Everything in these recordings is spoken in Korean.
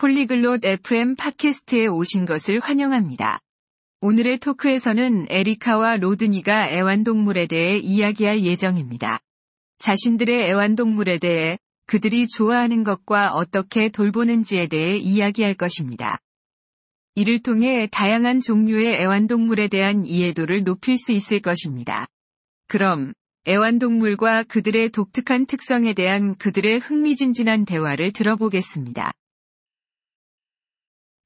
폴리글롯 FM 팟캐스트에 오신 것을 환영합니다. 오늘의 토크에서는 에리카와 로드니가 애완동물에 대해 이야기할 예정입니다. 자신들의 애완동물에 대해 그들이 좋아하는 것과 어떻게 돌보는지에 대해 이야기할 것입니다. 이를 통해 다양한 종류의 애완동물에 대한 이해도를 높일 수 있을 것입니다. 그럼 애완동물과 그들의 독특한 특성에 대한 그들의 흥미진진한 대화를 들어보겠습니다.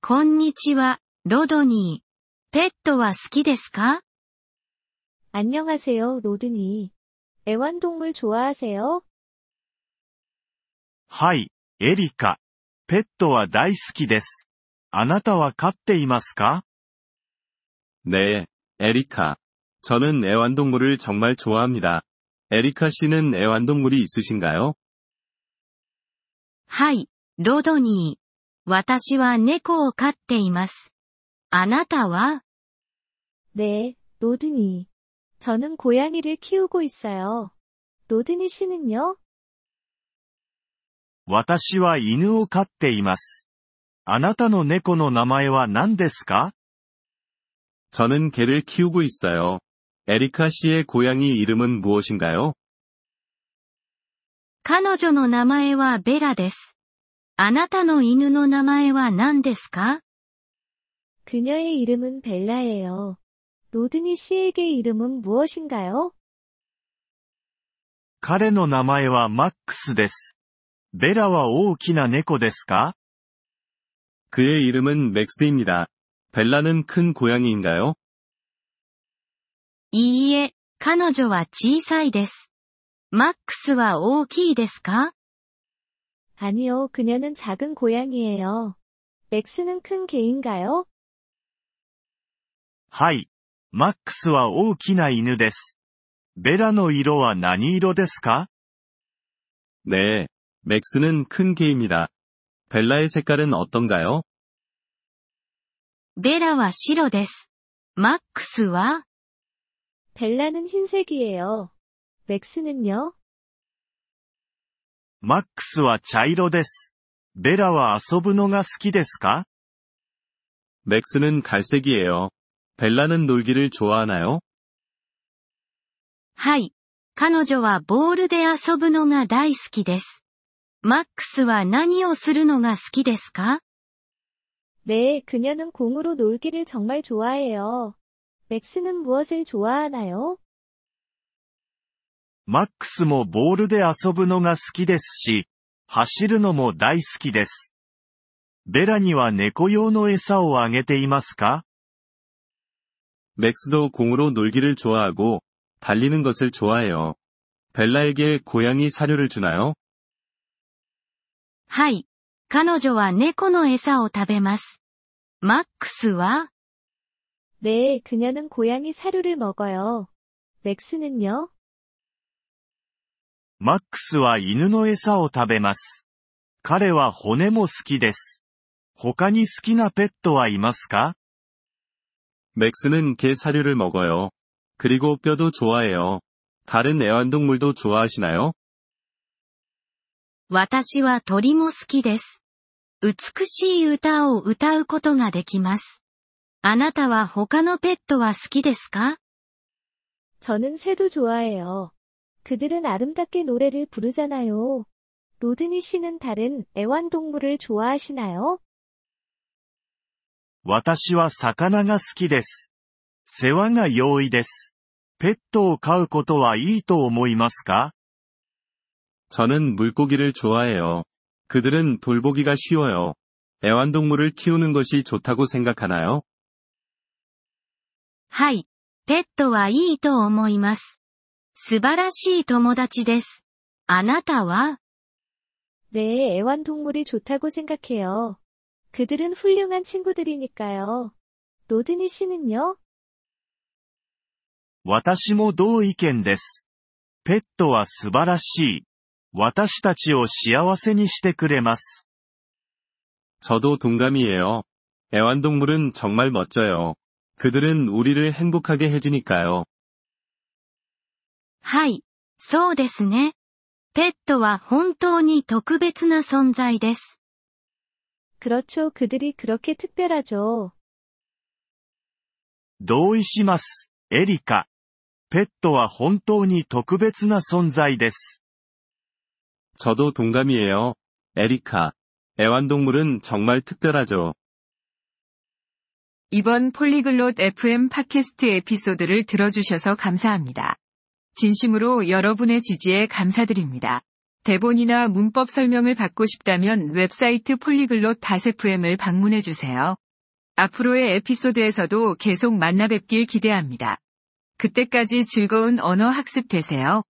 こんにちは, 로드니. ペットは好きですか? 안녕하세요, 로드니. 애완동물 좋아하세요? はい、エリカ. ペットは大好きです. あなたは飼っていますか? 네, 에리카. 저는 애완동물을 정말 좋아합니다. 에리카 씨는 애완동물이 있으신가요? はい、ロドニー. 私は猫を飼っています。あなたは? 네, 로드니. 저는 고양이를 키우고 있어요. 로드니 씨는요? 私は犬を飼っています。あなたの猫の名前は何ですか? 저는 개를 키우고 있어요. 에리카 씨의 고양이 이름은 무엇인가요? 彼女の名前はベラです。 あなたの犬の名前は何ですか? 그녀의 이름은 벨라예요. 로드니 씨에게 이름은 무엇인가요? 彼の名前はマックスです. ベラは大きな猫ですか? 그의 이름은 맥스입니다. 벨라는 큰 고양이인가요? いいえ、彼女は小さいです。マックスは大きいですか? 아니요, 그녀는 작은 고양이에요. 맥스는 큰 개인가요? はい、マックスは大きな犬です。ベラの色は何色ですか? 네, 맥스는 큰 개입니다. 벨라의 색깔은 어떤가요? ベラは白です。マックスは? 벨라는 흰색이에요. 맥스는요? マックスは茶色です。ベラは遊ぶのが好きですか? 맥스는 갈색이에요. 벨라는 놀기를 좋아하나요? はい、彼女はボールで遊ぶのが大好きです。マックスは何をするのが好きですか? 네, 그녀는 공으로 놀기를 정말 좋아해요. 맥스는 무엇을 좋아하나요? マックスもボールで遊ぶのが好きですし、走るのも大好きです。 ベラには猫用の餌をあげていますか? 맥스도 공으로 놀기를 좋아하고 달리는 것을 좋아해요. 벨라에게 고양이 사료를 주나요? はい、彼女は猫の餌を食べます。マックスは? 네, 그녀는 고양이 사료를 먹어요. 맥스는요? マックスは犬の餌を食べます。彼は骨も好きです。他に好きなペットはいますか? 맥스는 개 사료를 먹어요. 그리고 뼈도 좋아해요. 다른 애완동물도 좋아하시나요? 私は鳥も好きです。美しい歌を歌うことができます。あなたは他のペットは好きですか? 저는 새도 좋아해요. 그들은 아름답게 노래를 부르잖아요. 로드니 씨는 다른 애완동물을 좋아하시나요? 私は魚が好きです。世話が容易です。ペットを飼うことはいいと思いますか? 저는 물고기를 좋아해요. 그들은 돌보기가 쉬워요. 애완동물을 키우는 것이 좋다고 생각하나요? はい、ペットはいいと思います。 素晴らしい友達です。あなたは? 네, 애완동물이 좋다고 생각해요. 그들은 훌륭한 친구들이니까요. 로드니 씨는요? 私も同意見です。ペットは素晴らしい。私たちを幸せにしてくれます。 저도 동감이에요. 애완동물은 정말 멋져요. 그들은 우리를 행복하게 해주니까요. はい、そうですね。ペットは本当に特別な存在です。 그렇죠. 그들이 그렇게 특별하죠. 同意します, 에리카. ペットは本当に特別な存在です. 저도 동감이에요. 에리카. 애완동물은 정말 특별하죠. 이번 폴리글롯 FM 팟캐스트 에피소드를 들어주셔서 감사합니다. 진심으로 여러분의 지지에 감사드립니다. 대본이나 문법 설명을 받고 싶다면 웹사이트 polyglot.fm을 방문해주세요. 앞으로의 에피소드에서도 계속 만나뵙길 기대합니다. 그때까지 즐거운 언어 학습 되세요.